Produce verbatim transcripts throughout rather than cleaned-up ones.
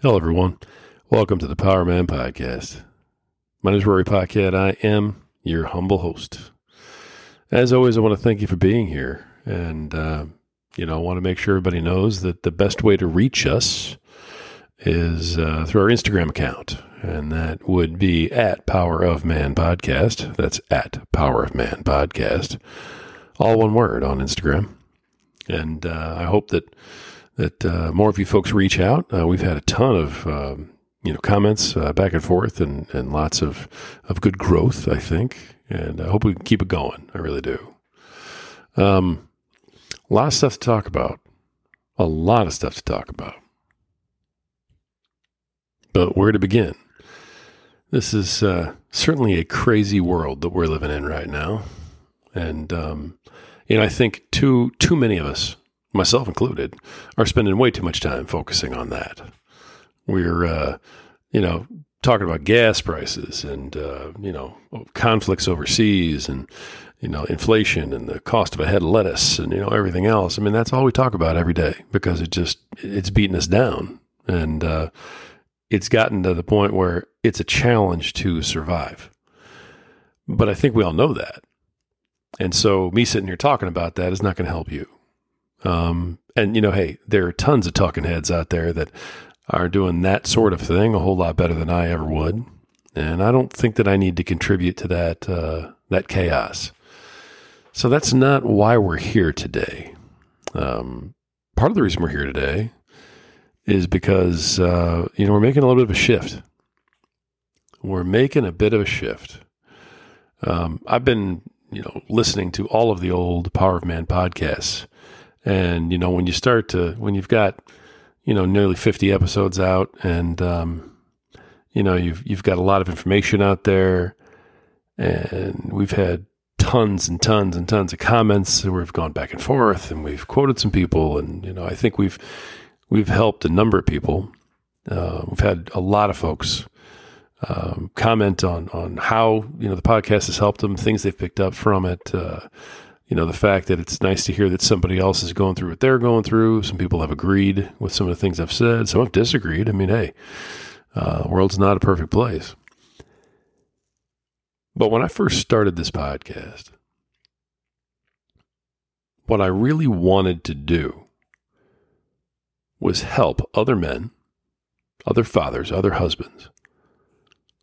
Hello, everyone. Welcome to the Power of Man Podcast. My name is Rory Potcat. I am your humble host. As always, I want to thank you for being here. And, uh, you know, I want to make sure everybody knows that the best way to reach us is uh, through our Instagram account. And that would be at Power of Man Podcast. That's at Power of Man Podcast. All one word on Instagram. And uh, I hope that... that uh, more of you folks reach out. Uh, we've had a ton of um, you know comments uh, back and forth, and, and lots of, of good growth, I think. And I hope we can keep it going. I really do. Um, a lot of stuff to talk about. A lot of stuff to talk about. But where to begin? This is uh, certainly a crazy world that we're living in right now. And um, you know, I think too too many of us, myself included, are spending way too much time focusing on that. We're, uh, you know, talking about gas prices and, uh, you know, conflicts overseas and, you know, inflation and the cost of a head of lettuce and, you know, everything else. I mean, that's all we talk about every day because it just, it's beating us down. And uh, it's gotten to the point where it's a challenge to survive. But I think we all know that. And so me sitting here talking about that is not going to help you. Um, and you know, hey, there are tons of talking heads out there that are doing that sort of thing a whole lot better than I ever would. And I don't think that I need to contribute to that, uh, that chaos. So that's not why we're here today. Um, part of the reason we're here today is because, uh, you know, we're making a little bit of a shift. We're making a bit of a shift. Um, I've been, you know, listening to all of the old Power of Man podcasts. And, you know, when you start to, when you've got, you know, nearly fifty episodes out and, um, you know, you've, you've got a lot of information out there, and we've had tons and tons and tons of comments, and we've gone back and forth, and we've quoted some people. And, you know, I think we've, we've helped a number of people. Uh, we've had a lot of folks, um, comment on, on how, you know, the podcast has helped them, things they've picked up from it, uh, you know, the fact that it's nice to hear that somebody else is going through what they're going through. Some people have agreed with some of the things I've said. Some have disagreed. I mean, hey, uh, the world's not a perfect place. But when I first started this podcast, what I really wanted to do was help other men, other fathers, other husbands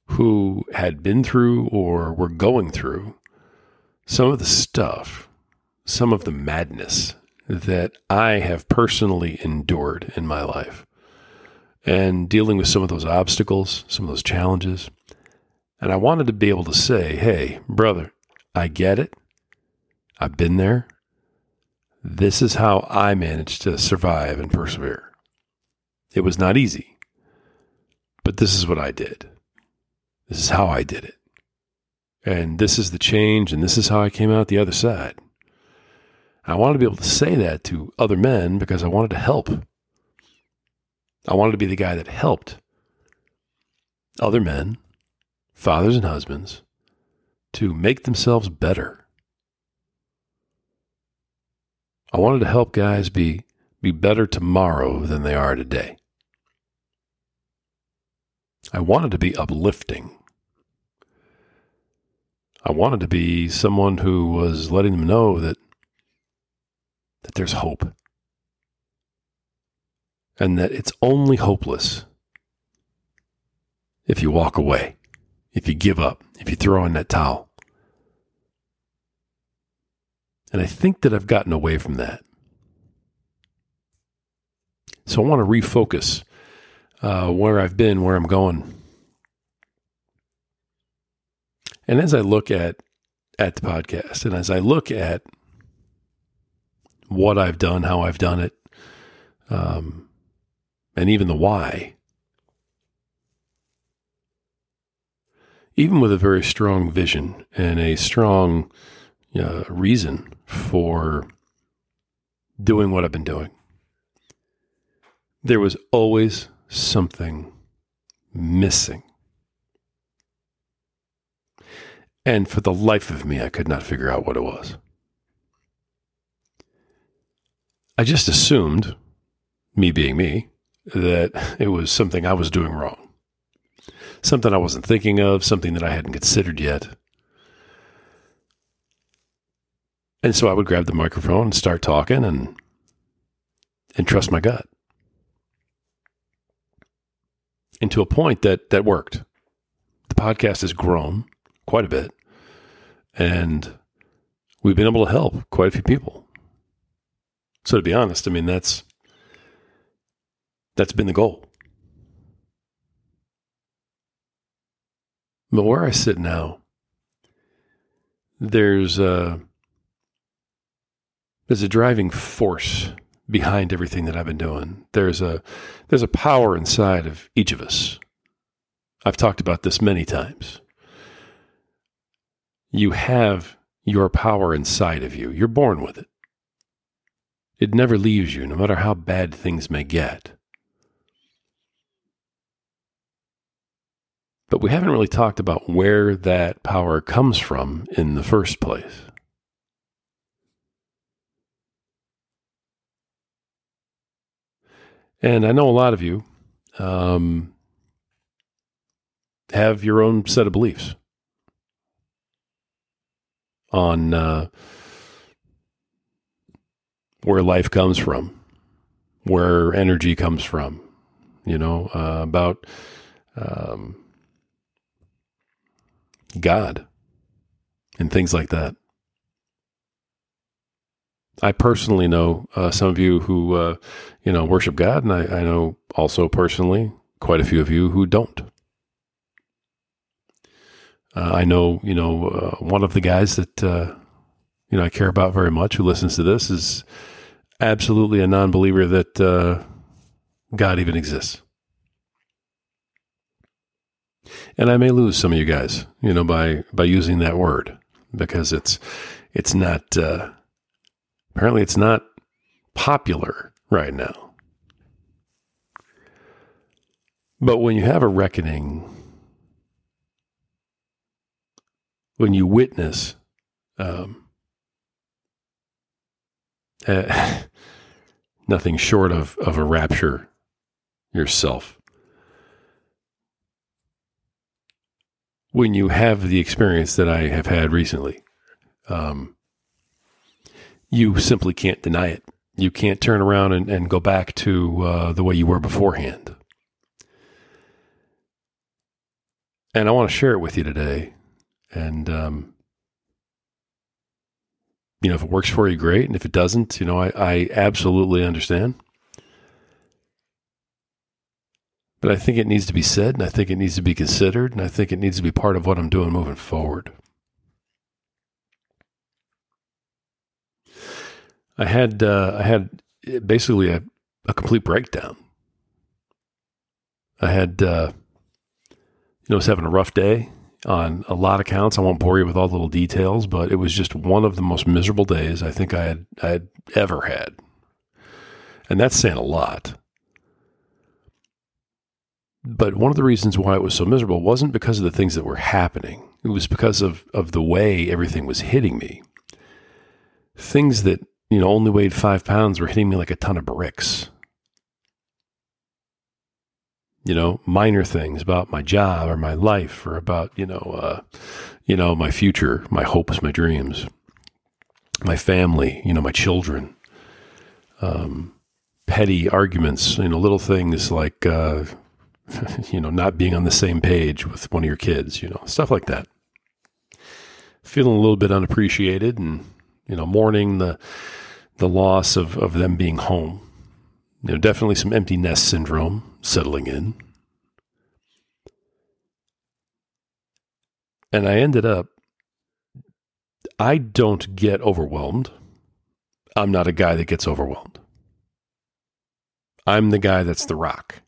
who had been through or were going through some of the stuff, some of the madness that I have personally endured in my life, and dealing with some of those obstacles, some of those challenges. And I wanted to be able to say, hey, brother, I get it. I've been there. This is how I managed to survive and persevere. It was not easy, but this is what I did. This is how I did it. And this is the change, and this is how I came out the other side. I wanted to be able to say that to other men because I wanted to help. I wanted to be the guy that helped other men, fathers and husbands, to make themselves better. I wanted to help guys be, be better tomorrow than they are today. I wanted to be uplifting. I wanted to be someone who was letting them know that that there's hope, and that it's only hopeless if you walk away, if you give up, if you throw in that towel. And I think that I've gotten away from that. So I want to refocus uh, where I've been, where I'm going. And as I look at, at the podcast, and as I look at what I've done, how I've done it, um, and even the why, even with a very strong vision and a strong uh, reason for doing what I've been doing, there was always something missing. And for the life of me, I could not figure out what it was. I just assumed, me being me, that it was something I was doing wrong, something I wasn't thinking of, something that I hadn't considered yet. And so I would grab the microphone and start talking and and trust my gut. And to a point that that worked. The podcast has grown quite a bit, and we've been able to help quite a few people. So to be honest, I mean, that's that's been the goal. But where I sit now, there's a, there's a driving force behind everything that I've been doing. There's a there's a power inside of each of us. I've talked about this many times. You have your power inside of you. You're born with it. It never leaves you, no matter how bad things may get. But we haven't really talked about where that power comes from in the first place. And I know a lot of you um, have your own set of beliefs on uh, where life comes from, where energy comes from, you know, uh, about um, God and things like that. I personally know uh, some of you who, uh, you know, worship God, and I, I know also personally quite a few of you who don't. Uh, I know, you know, uh, one of the guys that, uh, you know, I care about very much who listens to this is absolutely a non-believer that uh, God even exists. And I may lose some of you guys, you know, by, by using that word, because it's it's not... Uh, Apparently it's not popular right now. But when you have a reckoning, when you witness um, uh, nothing short of, of a rapture yourself, when you have the experience that I have had recently, um, you simply can't deny it. You can't turn around and, and go back to uh, the way you were beforehand. And I want to share it with you today. And, um, you know, if it works for you, great. And if it doesn't, you know, I, I absolutely understand. But I think it needs to be said, and I think it needs to be considered, and I think it needs to be part of what I'm doing moving forward. I had uh, I had basically a, a complete breakdown. I had, uh, you know, I was having a rough day on a lot of counts. I won't bore you with all the little details, but it was just one of the most miserable days I think I had I had ever had, and that's saying a lot. But one of the reasons why it was so miserable wasn't because of the things that were happening. It was because of of the way everything was hitting me. Things that, you know, only weighed five pounds were hitting me like a ton of bricks. You know, minor things about my job or my life or about, you know, uh, you know, my future, my hopes, my dreams, my family, you know, my children, um, petty arguments, you know, little things like, uh, you know, not being on the same page with one of your kids, you know, stuff like that. Feeling a little bit unappreciated and, you know, mourning the the loss of, of them being home. You know, definitely some empty nest syndrome settling in. And I ended up, I don't get overwhelmed. I'm not a guy that gets overwhelmed. I'm the guy that's the rock.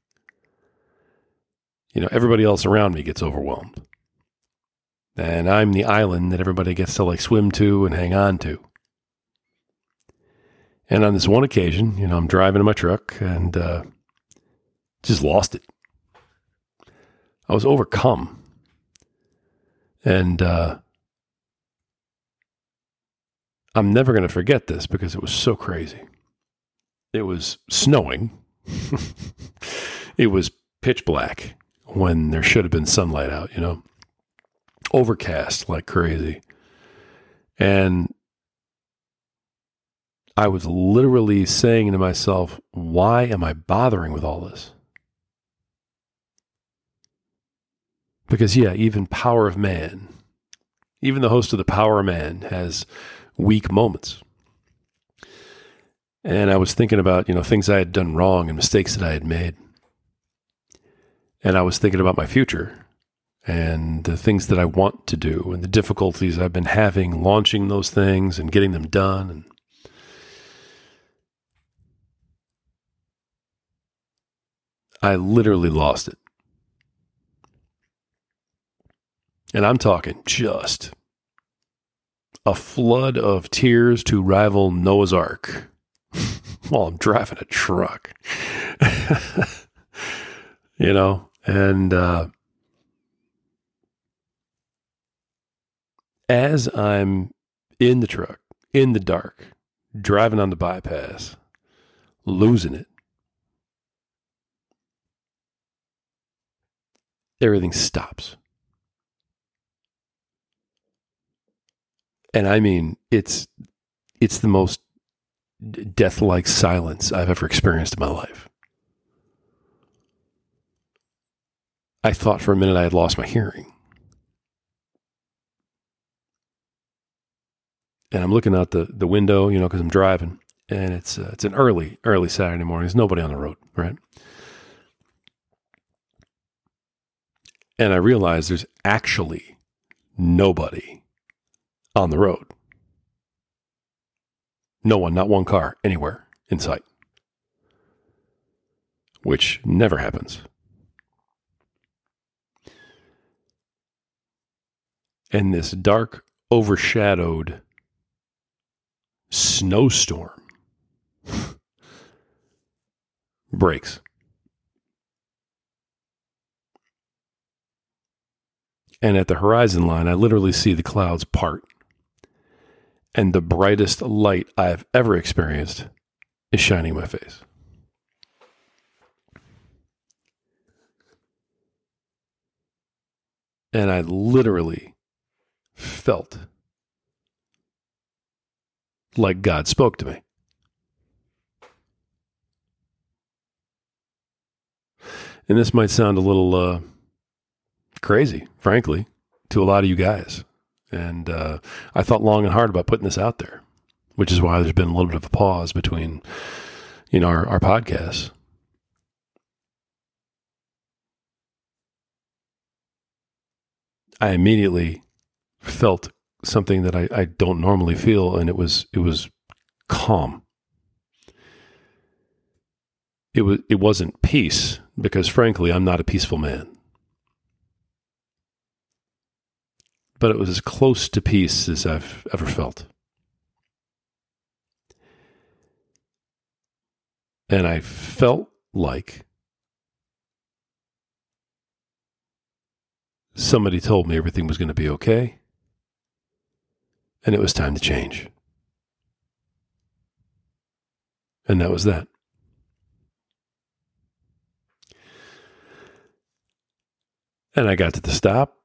You know, everybody else around me gets overwhelmed. And I'm the island that everybody gets to like swim to and hang on to. And on this one occasion, you know, I'm driving in my truck and uh, just lost it. I was overcome. And uh, I'm never going to forget this because it was so crazy. It was snowing. It was pitch black when there should have been sunlight out, you know, overcast like crazy. And I was literally saying to myself, why am I bothering with all this? Because, yeah, even Power of Man, even the host of the Power of Man has weak moments. And I was thinking about, you know, things I had done wrong and mistakes that I had made. And I was thinking about my future and the things that I want to do and the difficulties I've been having launching those things and getting them done. And I literally lost it. And I'm talking just a flood of tears to rival Noah's Ark while I'm driving a truck, you know, and uh, as I'm in the truck, in the dark, driving on the bypass, losing it, everything stops. And I mean, it's it's the most death-like silence I've ever experienced in my life. I thought for a minute I had lost my hearing. And I'm looking out the, the window, you know, because I'm driving. And it's uh, it's an early, early Saturday morning. There's nobody on the road, right? And I realized there's actually nobody on the road. No one, not one car, anywhere in sight. Which never happens. And this dark, overshadowed snowstorm breaks. And at the horizon line, I literally see the clouds part. And the brightest light I've ever experienced is shining in my face. And I literally felt like God spoke to me. And this might sound a little uh, crazy, frankly, to a lot of you guys. And uh, I thought long and hard about putting this out there, which is why there's been a little bit of a pause between, you know, our, our podcasts. I immediately felt something that I, I don't normally feel, and it was it was calm. It was it wasn't peace, because frankly, I'm not a peaceful man. But it was as close to peace as I've ever felt. And I felt like somebody told me everything was going to be okay, and it was time to change. And that was that. And I got to the stop.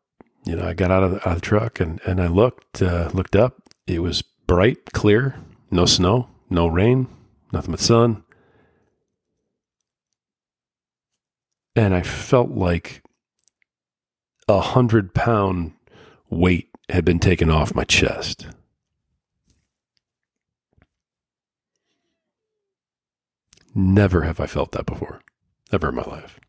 You know, I got out of the, out of the truck and, and I looked, uh, looked up. It was bright, clear, no snow, no rain, nothing but sun. And I felt like a hundred pound weight had been taken off my chest. Never have I felt that before, ever in my life.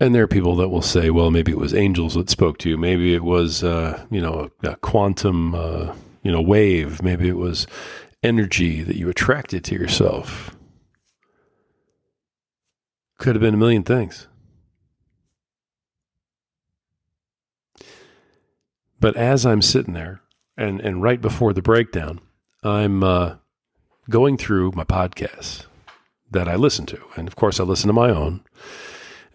And there are people that will say, well, maybe it was angels that spoke to you. Maybe it was, uh, you know, a, a quantum, uh, you know, wave. Maybe it was energy that you attracted to yourself. Could have been a million things. But as I'm sitting there and, and right before the breakdown, I'm uh, going through my podcasts that I listen to. And of course, I listen to my own.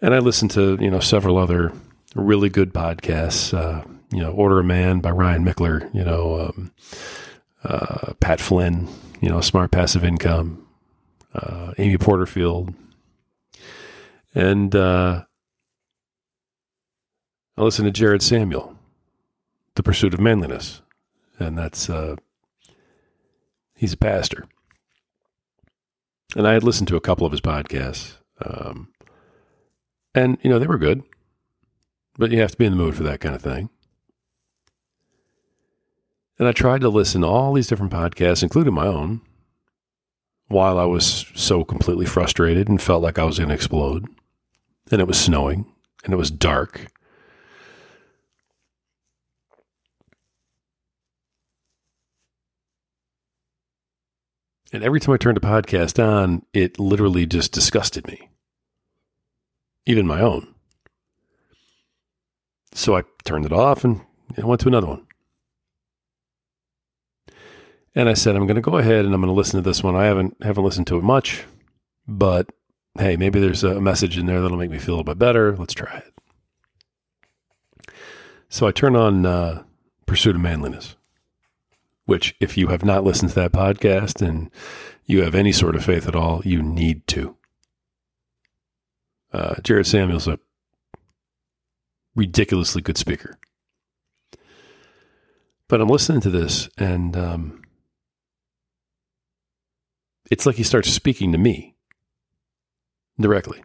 And I listened to, you know, several other really good podcasts, uh, you know, Order of Man by Ryan Michler, you know, um, uh, Pat Flynn, you know, Smart Passive Income, uh, Amy Porterfield. And uh, I listened to Jared Samuel, The Pursuit of Manliness. And that's, uh, he's a pastor. And I had listened to a couple of his podcasts. Um, and, you know, they were good. But you have to be in the mood for that kind of thing. And I tried to listen to all these different podcasts, including my own, while I was so completely frustrated and felt like I was going to explode. And it was snowing, and it was dark. And every time I turned a podcast on, it literally just disgusted me. Even my own. So I turned it off and I went to another one. And I said, I'm going to go ahead and I'm going to listen to this one. I haven't haven't listened to it much, but hey, maybe there's a message in there that'll make me feel a little bit better. Let's try it. So I turn on uh, Pursuit of Manliness, which if you have not listened to that podcast and you have any sort of faith at all, you need to. Uh, Jared Samuel's a ridiculously good speaker. But I'm listening to this and... Um, It's like he starts speaking to me directly.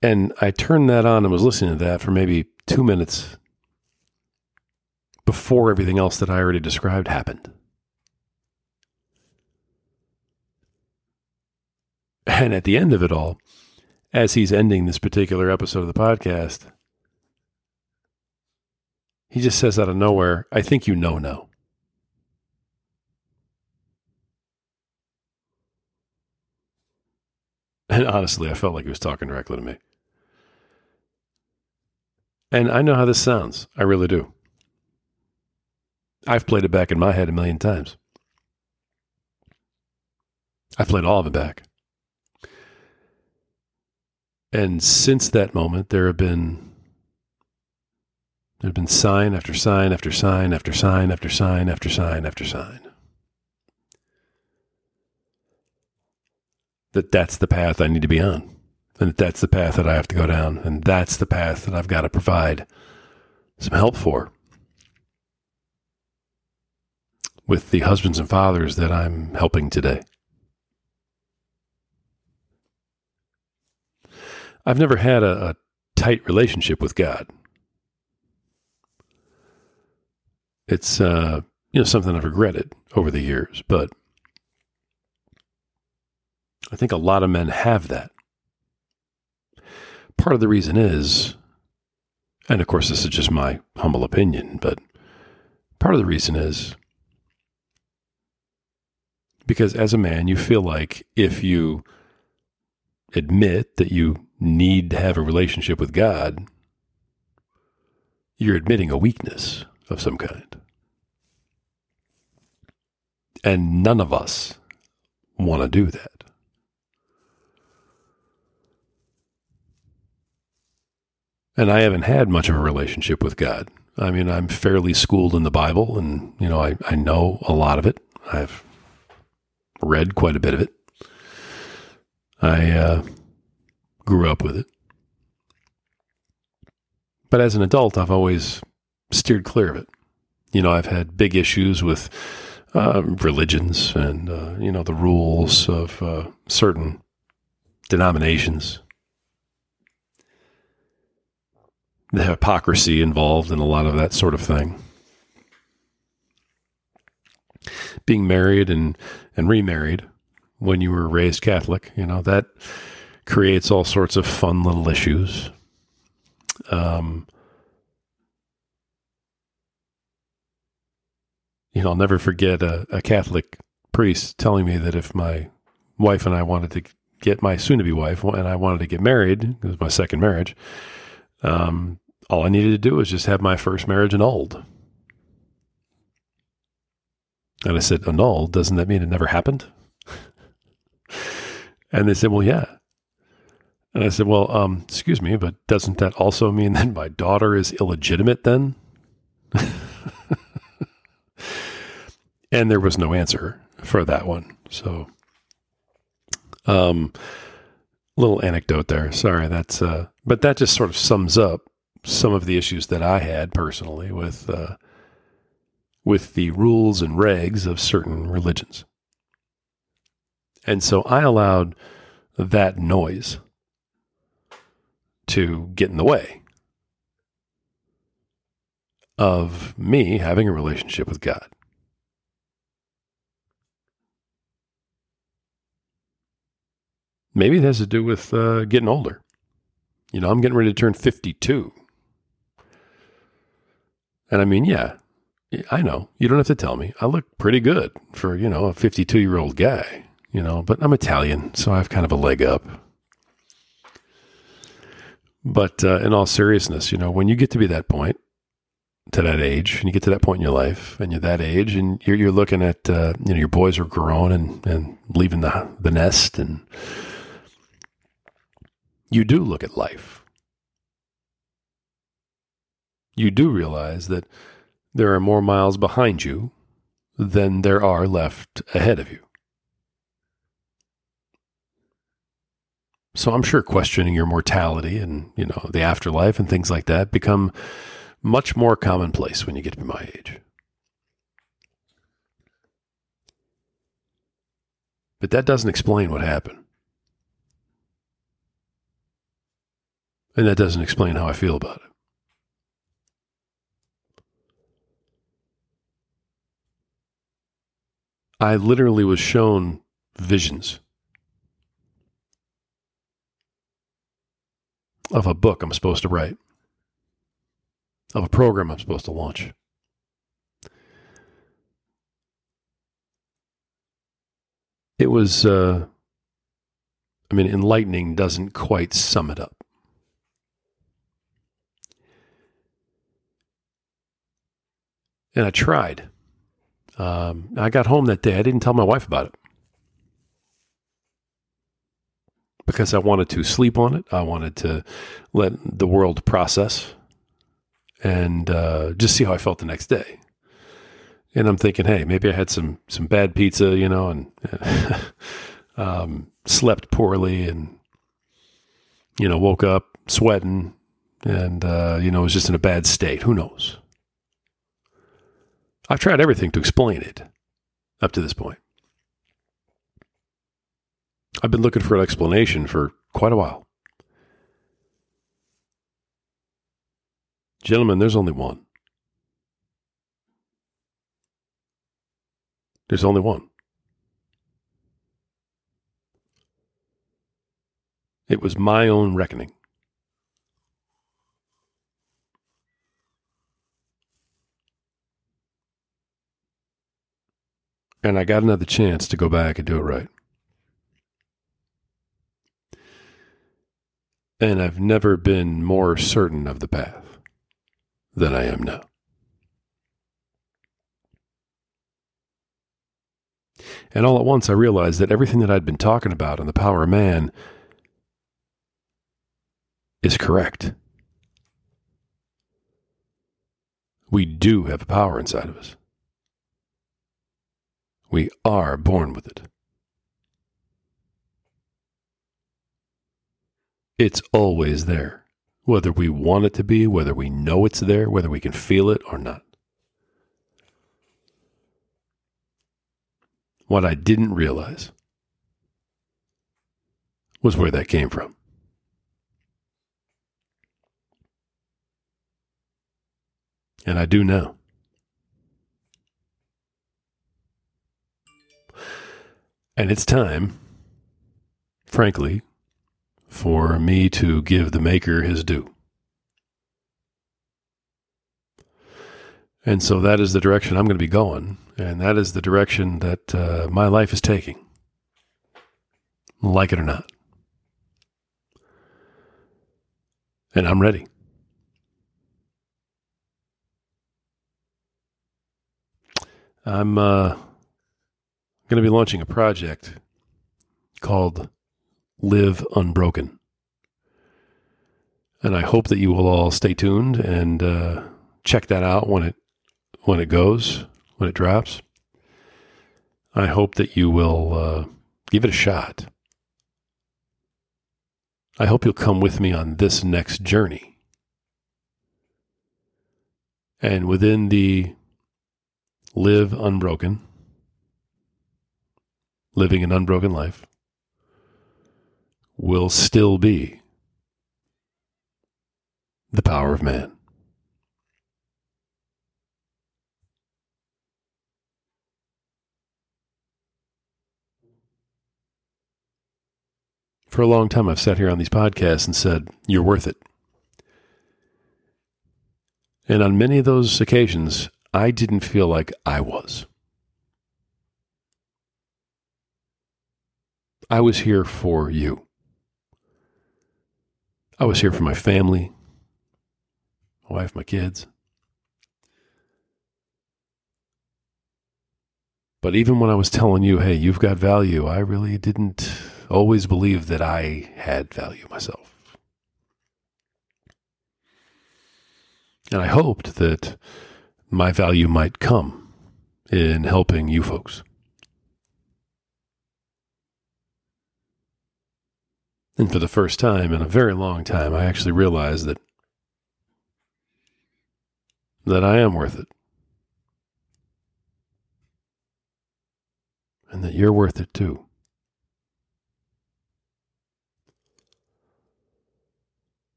And I turned that on and was listening to that for maybe two minutes before everything else that I already described happened. And at the end of it all, as he's ending this particular episode of the podcast, he just says out of nowhere, I think you know now. And honestly, I felt like he was talking directly to me. And I know how this sounds. I really do. I've played it back in my head a million times. I've played all of it back. And since that moment, there have been there have been sign after sign after sign after sign after sign after sign after sign. that that's the path I need to be on, and that that's the path that I have to go down, and that's the path that I've got to provide some help for with the husbands and fathers that I'm helping today. I've never had a, a tight relationship with God. It's uh, you know something I've regretted over the years, but I think a lot of men have that. Part of the reason is, and of course this is just my humble opinion, but part of the reason is because as a man, you feel like if you admit that you need to have a relationship with God, you're admitting a weakness of some kind. And none of us want to do that. And I haven't had much of a relationship with God. I mean, I'm fairly schooled in the Bible and, you know, I, I know a lot of it. I've read quite a bit of it. I uh, grew up with it. But as an adult, I've always steered clear of it. You know, I've had big issues with uh, religions and, uh, you know, the rules of uh, certain denominations. The hypocrisy involved in a lot of that sort of thing. Being married and, and remarried when you were raised Catholic, you know, that creates all sorts of fun little issues. Um, you know, I'll never forget a, a Catholic priest telling me that if my wife and I wanted to get my soon-to-be wife and I wanted to get married, it was my second marriage, um, all I needed to do was just have my first marriage annulled. And I said, annulled? Doesn't that mean it never happened? And they said, well, yeah. And I said, well, um, excuse me, but doesn't that also mean that my daughter is illegitimate then? And there was no answer for that one. So, um, little anecdote there. Sorry, that's, uh, but that just sort of sums up some of the issues that I had personally with, uh, with the rules and regs of certain religions. And so I allowed that noise to get in the way of me having a relationship with God. Maybe it has to do with uh, getting older. You know, I'm getting ready to turn fifty-two. And I mean, yeah, I know. You don't have to tell me. I look pretty good for, you know, a fifty-two-year-old guy, you know, but I'm Italian, so I have kind of a leg up. But uh, in all seriousness, you know, when you get to be that point, to that age, and you get to that point in your life, and you're that age, and you're, you're looking at, uh, you know, your boys are grown and, and leaving the the nest, and you do look at life. You do realize that there are more miles behind you than there are left ahead of you. So I'm sure questioning your mortality and, you know, the afterlife and things like that become much more commonplace when you get to my age. But that doesn't explain what happened. And that doesn't explain how I feel about it. I literally was shown visions of a book I'm supposed to write, of a program I'm supposed to launch. It was, uh, I mean, enlightening doesn't quite sum it up. And I tried. Um, I got home that day. I didn't tell my wife about it because I wanted to sleep on it. I wanted to let the world process and uh, just see how I felt the next day. And I'm thinking, hey, maybe I had some some bad pizza, you know, and um, slept poorly and, you know, woke up sweating and, uh, you know, was just in a bad state. Who knows? I've tried everything to explain it up to this point. I've been looking for an explanation for quite a while. Gentlemen, there's only one. There's only one. It was my own reckoning. And I got another chance to go back and do it right. And I've never been more certain of the path than I am now. And all at once I realized that everything that I'd been talking about in The Power of Man is correct. We do have a power inside of us. We are born with it. It's always there, whether we want it to be, whether we know it's there, whether we can feel it or not. What I didn't realize was where that came from. And I do now. And it's time, frankly, for me to give the maker his due. And so that is the direction I'm going to be going. And that is the direction that uh, my life is taking. Like it or not. And I'm ready. I'm, uh, going to be launching a project called Live Unbroken. And I hope that you will all stay tuned and uh, check that out when it when it goes, when it drops. I hope that you will uh, give it a shot. I hope you'll come with me on this next journey. And within the Live Unbroken, living an unbroken life, will still be the power of man. For a long time, I've sat here on these podcasts and said, you're worth it. And on many of those occasions, I didn't feel like I was. I was here for you. I was here for my family, my wife, my kids. But even when I was telling you, hey, you've got value, I really didn't always believe that I had value myself. And I hoped that my value might come in helping you folks. And for the first time in a very long time, I actually realized that that I am worth it. And that you're worth it too.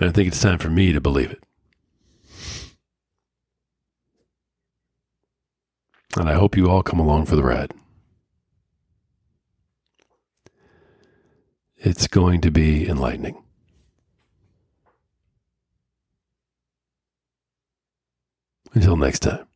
And I think it's time for me to believe it. And I hope you all come along for the ride. It's going to be enlightening. Until next time.